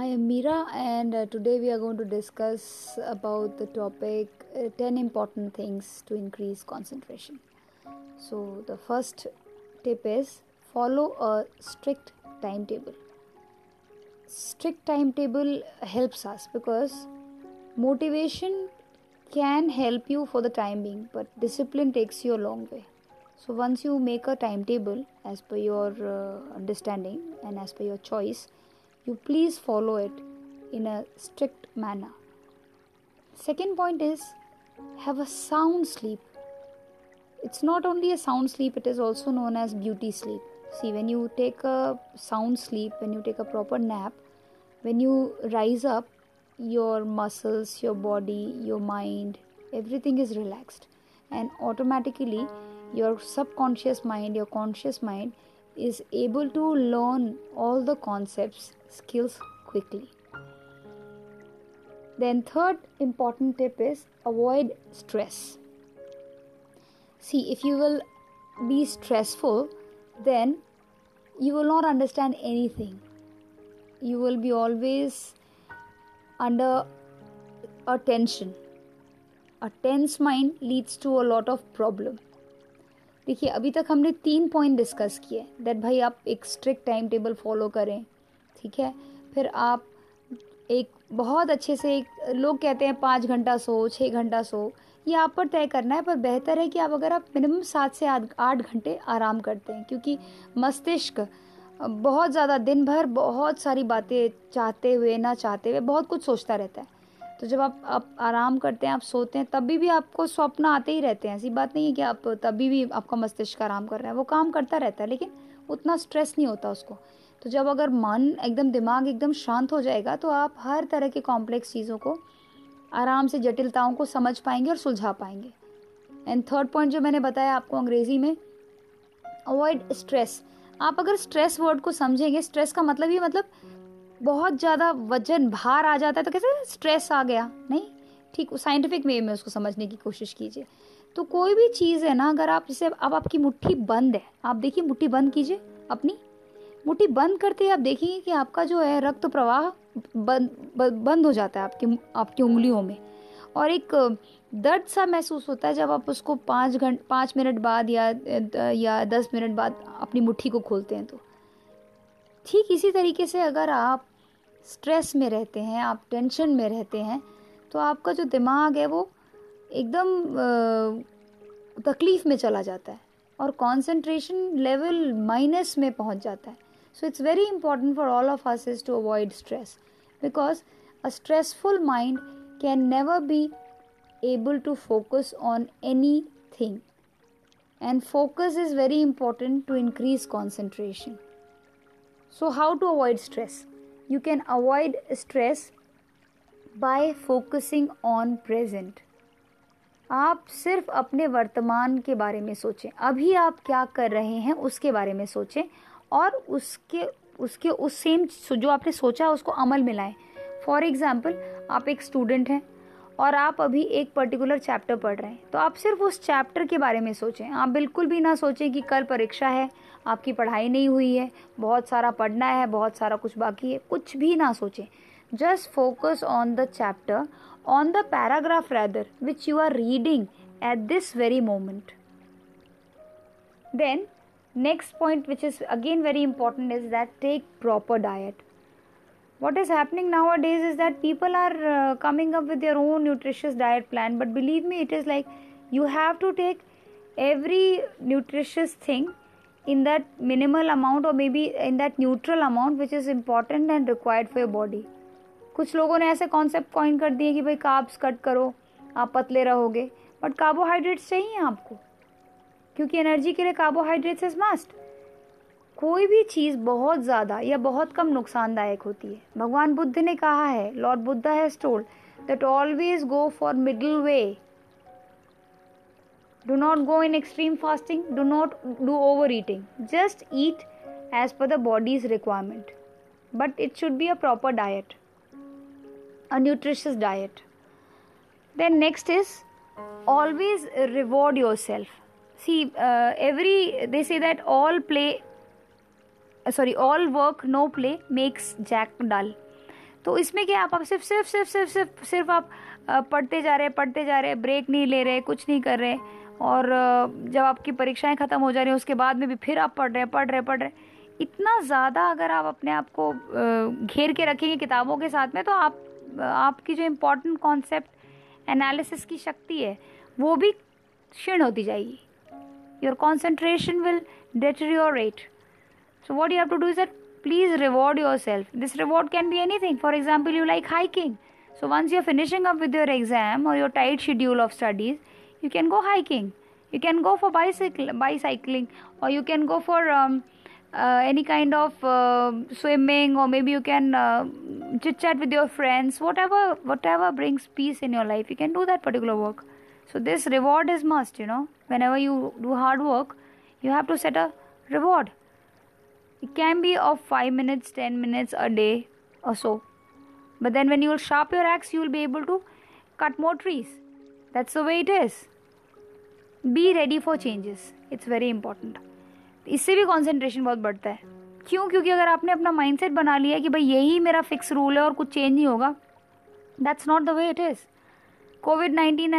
I am Meera, and today we are going to discuss about the topic 10 important things to increase concentration. So the first tip is follow a strict timetable. Strict timetable helps us because motivation can help you for the time being, but discipline takes you a long way. So once you make a timetable as per your understanding and as per your choice, you please follow it in a strict manner. Second point is have a sound sleep. It's not only a sound sleep, it is also known as beauty sleep. See, when you take a sound sleep, when you take a proper nap, when you rise up, your muscles, your body, your mind, everything is relaxed. And automatically, your subconscious mind, your conscious mind is able to learn all the concepts, skills quickly. Then third important tip is avoid stress. See, if you will be stressful, then you will not understand anything. You will be always under a tension. A tense mind leads to a lot of problem. देखिए, अभी तक हमने 3 point discuss किए that भाई आप एक strict time table follow करें, ठीक है, फिर आप एक बहुत अच्छे से लोग कहते हैं 5 घंटा सो, 6 घंटा सो, ये आप पर तय करना है, पर बेहतर है कि आप मिनिमम 7 से 8 घंटे आराम करते हैं, क्योंकि मस्तिष्क बहुत ज़्यादा दिन भर बहुत सारी बातें चाहते हुए ना चाहते हुए बहुत कुछ सोचता रहता है। तो जब आप आराम करते हैं, आप सोते हैं, तभी भी आपको स्वप्न आते ही रहते हैं। ऐसी बात नहीं है कि आप तभी भी आपका मस्तिष्क आराम कर रहा है, वो काम करता रहता है, लेकिन उतना स्ट्रेस नहीं होता उसको। तो जब अगर मन एकदम, दिमाग एकदम शांत हो जाएगा, तो आप हर तरह के कॉम्प्लेक्स चीज़ों को आराम से, जटिलताओं को समझ पाएंगे और सुलझा पाएंगे। एंड थर्ड पॉइंट जो मैंने बताया आपको अंग्रेज़ी में, अवॉइड स्ट्रेस। आप अगर स्ट्रेस वर्ड को समझेंगे, स्ट्रेस का मतलब ये बहुत ज़्यादा वजन, भार आ जाता है, तो कैसे स्ट्रेस आ गया, नहीं, ठीक साइंटिफिक वे में उसको समझने की कोशिश कीजिए। तो कोई भी चीज़ है ना, अगर आप जैसे अब आपकी मुट्ठी बंद है, आप देखिए मुट्ठी बंद कीजिए, अपनी मुट्ठी बंद करते ही आप देखेंगे कि आपका जो है रक्त प्रवाह बंद हो जाता है आपकी उंगलियों में, और एक दर्द सा महसूस होता है जब आप उसको 5 मिनट बाद या 10 मिनट बाद अपनी मुट्ठी को खोलते हैं। तो ठीक इसी तरीके से अगर आप स्ट्रेस में रहते हैं, आप टेंशन में रहते हैं, तो आपका जो दिमाग है वो एकदम तकलीफ़ में चला जाता है और कंसंट्रेशन लेवल माइनस में पहुंच जाता है। So it's very important for all of us is to avoid stress, because a stressful mind can never be able to focus on anything, and focus is very important to increase concentration. So how to avoid stress? You can avoid stress by focusing on present. आप सिर्फ अपने वर्तमान के बारे में सोचें, अभी आप क्या कर रहे हैं उसके बारे में सोचें, और उसके उस सेम जो आपने सोचा उसको अमल में लाएं। फॉर एग्ज़ाम्पल, आप एक स्टूडेंट हैं और आप अभी एक पर्टिकुलर चैप्टर पढ़ रहे हैं, तो आप सिर्फ उस चैप्टर के बारे में सोचें। आप बिल्कुल भी ना सोचें कि कल परीक्षा है, आपकी पढ़ाई नहीं हुई है, बहुत सारा पढ़ना है, बहुत सारा कुछ बाकी है, कुछ भी ना सोचें। Just focus on the chapter, on the paragraph rather which you are reading at this very moment. Then next point which is again very important is that take proper diet. What is happening nowadays is that people are coming up with their own nutritious diet plan, but believe me, it is like you have to take every nutritious thing in that minimal amount or maybe in that neutral amount which is important and required for your body. कुछ लोगों ने ऐसे concept coin कर दिए कि भाई carbs cut करो, आप पतले रहोगे, but carbohydrates चाहिए आपको, क्योंकि एनर्जी के लिए carbohydrates is must. कोई भी चीज़ बहुत ज़्यादा या बहुत कम नुकसानदायक होती है। भगवान बुद्ध ने कहा है, lord Buddha has told that always go for middle way, do not go in extreme fasting, do not do over eating, just eat as per the body's requirement, but it should be a proper diet, a nutritious diet. Then next is always reward yourself. See every day say that all work no play makes jack dull. तो इसमें क्या आप सिर्फ आप पढ़ते जा रहे हैं, ब्रेक नहीं ले रहे, कुछ नहीं कर रहे, और जब आपकी परीक्षाएं ख़त्म हो जा रही हैं उसके बाद में भी फिर आप पढ़ रहे हैं। इतना ज़्यादा अगर आप अपने आप को घेर के रखेंगे किताबों के साथ में, तो आपकी जो इम्पोर्टेंट कॉन्सेप्ट एनालिसिस की शक्ति है वो भी क्षीण होती जाएगी। Your concentration will deteriorate. So what you have to do is that please reward yourself. This reward can be anything. For example, you like hiking, so once you are finishing up with your exam और your tight schedule of studies, you can go hiking, you can go for bicycling, or you can go for any kind of swimming, or maybe you can chit chat with your friends, whatever brings peace in your life, you can do that particular work. So this reward is must, you know. Whenever you do hard work, you have to set a reward. It can be of 5 minutes, 10 minutes a day or so, but then when you will sharp your axe, you will be able to cut more trees. That's the way it is. Be ready for changes. It's very important. इससे भी concentration बहुत बढ़ता है। क्यों? क्योंकि अगर आपने अपना mindset बना लिया है कि भाई यही मेरा fix rule है और कुछ change नहीं होगा, that's not the way it is. COVID-19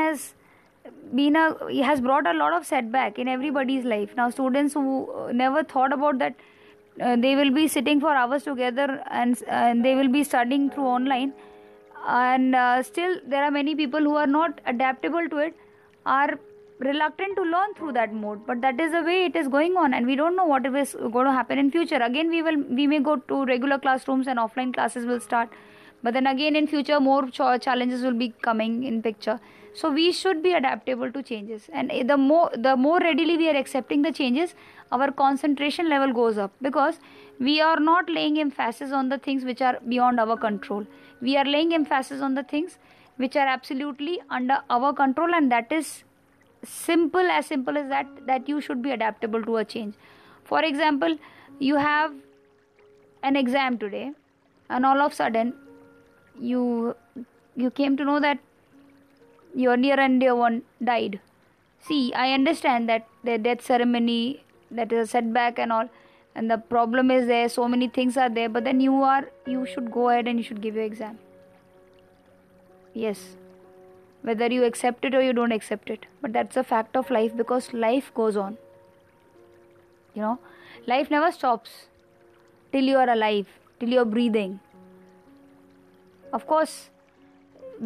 has brought a lot of setback in everybody's life. Now students who never thought about that they will be sitting for hours together and they will be studying through online. And still there are many people who are not adaptable to it, are reluctant to learn through that mode, but that is the way it is going on, and we don't know what is going to happen in future. Again we may go to regular classrooms and offline classes will start, but then again in future more challenges will be coming in picture. So we should be adaptable to changes, and the more readily we are accepting the changes, our concentration level goes up, because we are not laying emphasis on the things which are beyond our control. We are laying emphasis on the things which are absolutely under our control, and that is simple as that you should be adaptable to a change. For example, you have an exam today, and all of a sudden you came to know that your near and dear one died. See, I understand that the death ceremony, that is a setback and all, and the problem is there, so many things are there, but then you should go ahead and you should give your exam. Yes, whether you accept it or you don't accept it, but that's a fact of life, because life goes on, you know. Life never stops till you are alive, till you are breathing. Of course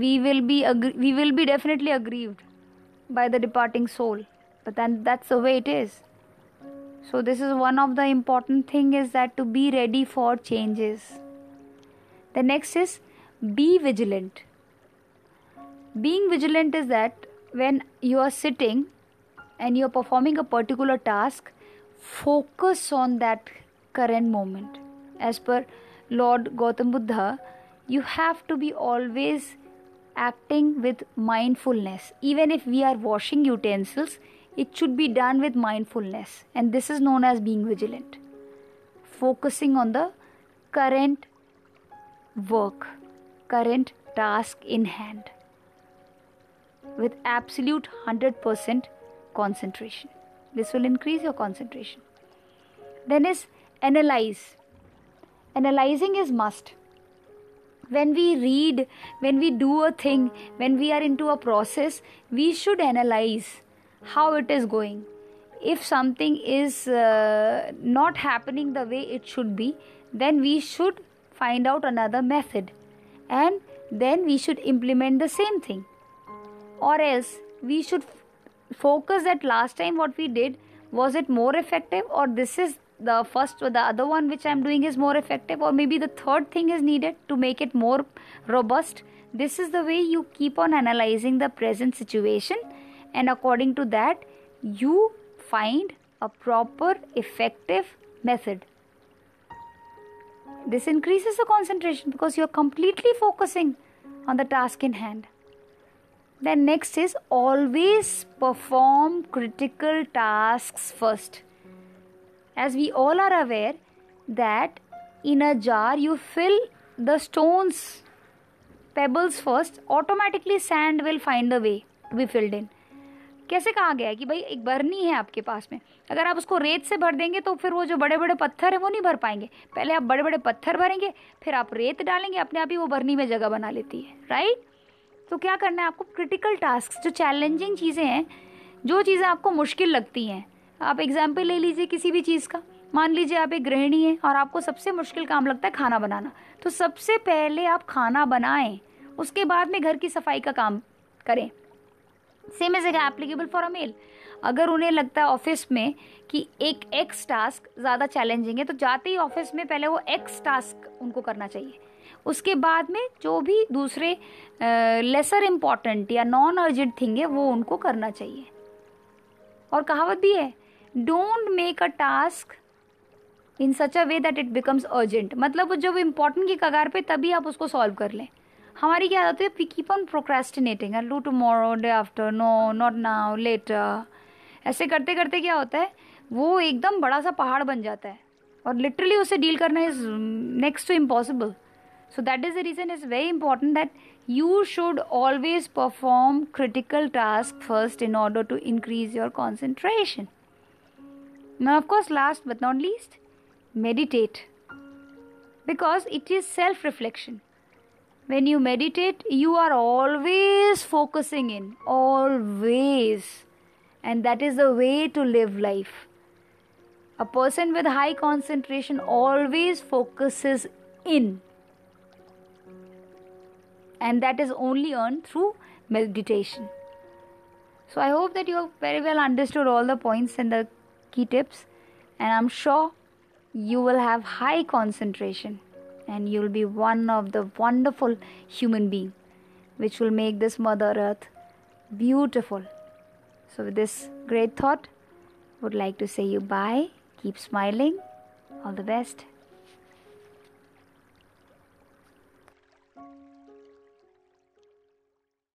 we will be definitely aggrieved by the departing soul, but then that's the way it is. So this is one of the important thing, is that to be ready for changes. The next is be vigilant. Being vigilant is that when you are sitting and you are performing a particular task, focus on that current moment. As per Lord Gautam Buddha, you have to be always acting with mindfulness. Even if we are washing utensils, it should be done with mindfulness, and this is known as being vigilant, focusing on the current work, current task in hand, with absolute 100% concentration. This will increase your concentration. Then is analyze. Analyzing is must. When we read, when we do a thing, when we are into a process, we should analyze how it is going. If something is not happening the way it should be, then we should find out another method, and then we should implement the same thing. Or else we should focus that last time what we did, was it more effective, or this is the first or the other one which I am doing is more effective, or maybe the third thing is needed to make it more robust. This is the way you keep on analyzing the present situation, and according to that you find a proper effective method. This increases the concentration because you are completely focusing on the task in hand. Then next is always perform critical tasks first. As we all are aware that in a jar you fill the stones, pebbles first, automatically sand will find a way to be filled in. कैसे कहा गया है कि भाई एक बरनी है आपके पास में, अगर आप उसको रेत से भर देंगे तो फिर वो जो बड़े बड़े पत्थर हैं वो नहीं भर पाएंगे। पहले आप बड़े बड़े पत्थर भरेंगे, फिर आप रेत डालेंगे, अपने आप ही वो बरनी में जगह बना लेती है, राइट। तो क्या करना है आपको, क्रिटिकल टास्क जो चैलेंजिंग चीज़ें हैं, जो चीज़ें आपको मुश्किल लगती हैं, आप एग्जाम्पल ले लीजिए किसी भी चीज़ का। मान लीजिए आप एक गृहिणी हैं और आपको सबसे मुश्किल काम लगता है खाना बनाना, तो सबसे पहले आप खाना बनाएं, उसके बाद में घर की सफाई का काम करें। Same as applicable for a male. अगर उन्हें लगता है ऑफिस में कि एक एक्स टास्क ज़्यादा चैलेंजिंग है, तो जाते ही ऑफिस में पहले वो एक्स टास्क उनको करना चाहिए, उसके बाद में जो भी दूसरे लेसर इम्पॉर्टेंट या नॉन अर्जेंट थिंग है वो उनको करना चाहिए। और कहावत भी है, don't make a task in such a way that it becomes urgent, मतलब जब इम्पॉर्टेंट की कगार पे तभी आप उसको सॉल्व कर लें। हमारी क्या आदत है, we keep on procrastinating, do tomorrow, day after, no, not now, later, ऐसे करते करते क्या होता है वो एकदम बड़ा सा पहाड़ बन जाता है और लिटरली उसे डील करना is next to impossible. So that is the reason is very important that you should always perform critical task first in order to increase your concentration. ना of course last but not least, meditate, because it is self-reflection. When you meditate, you are always focusing in, always, and that is the way to live life. A person with high concentration always focuses in, and that is only earned through meditation. So I hope that you have very well understood all the points and the key tips, and I'm sure you will have high concentration and you will be one of the wonderful human being which will make this Mother Earth beautiful. So with this great thought, would like to say you bye. Keep smiling. All the best.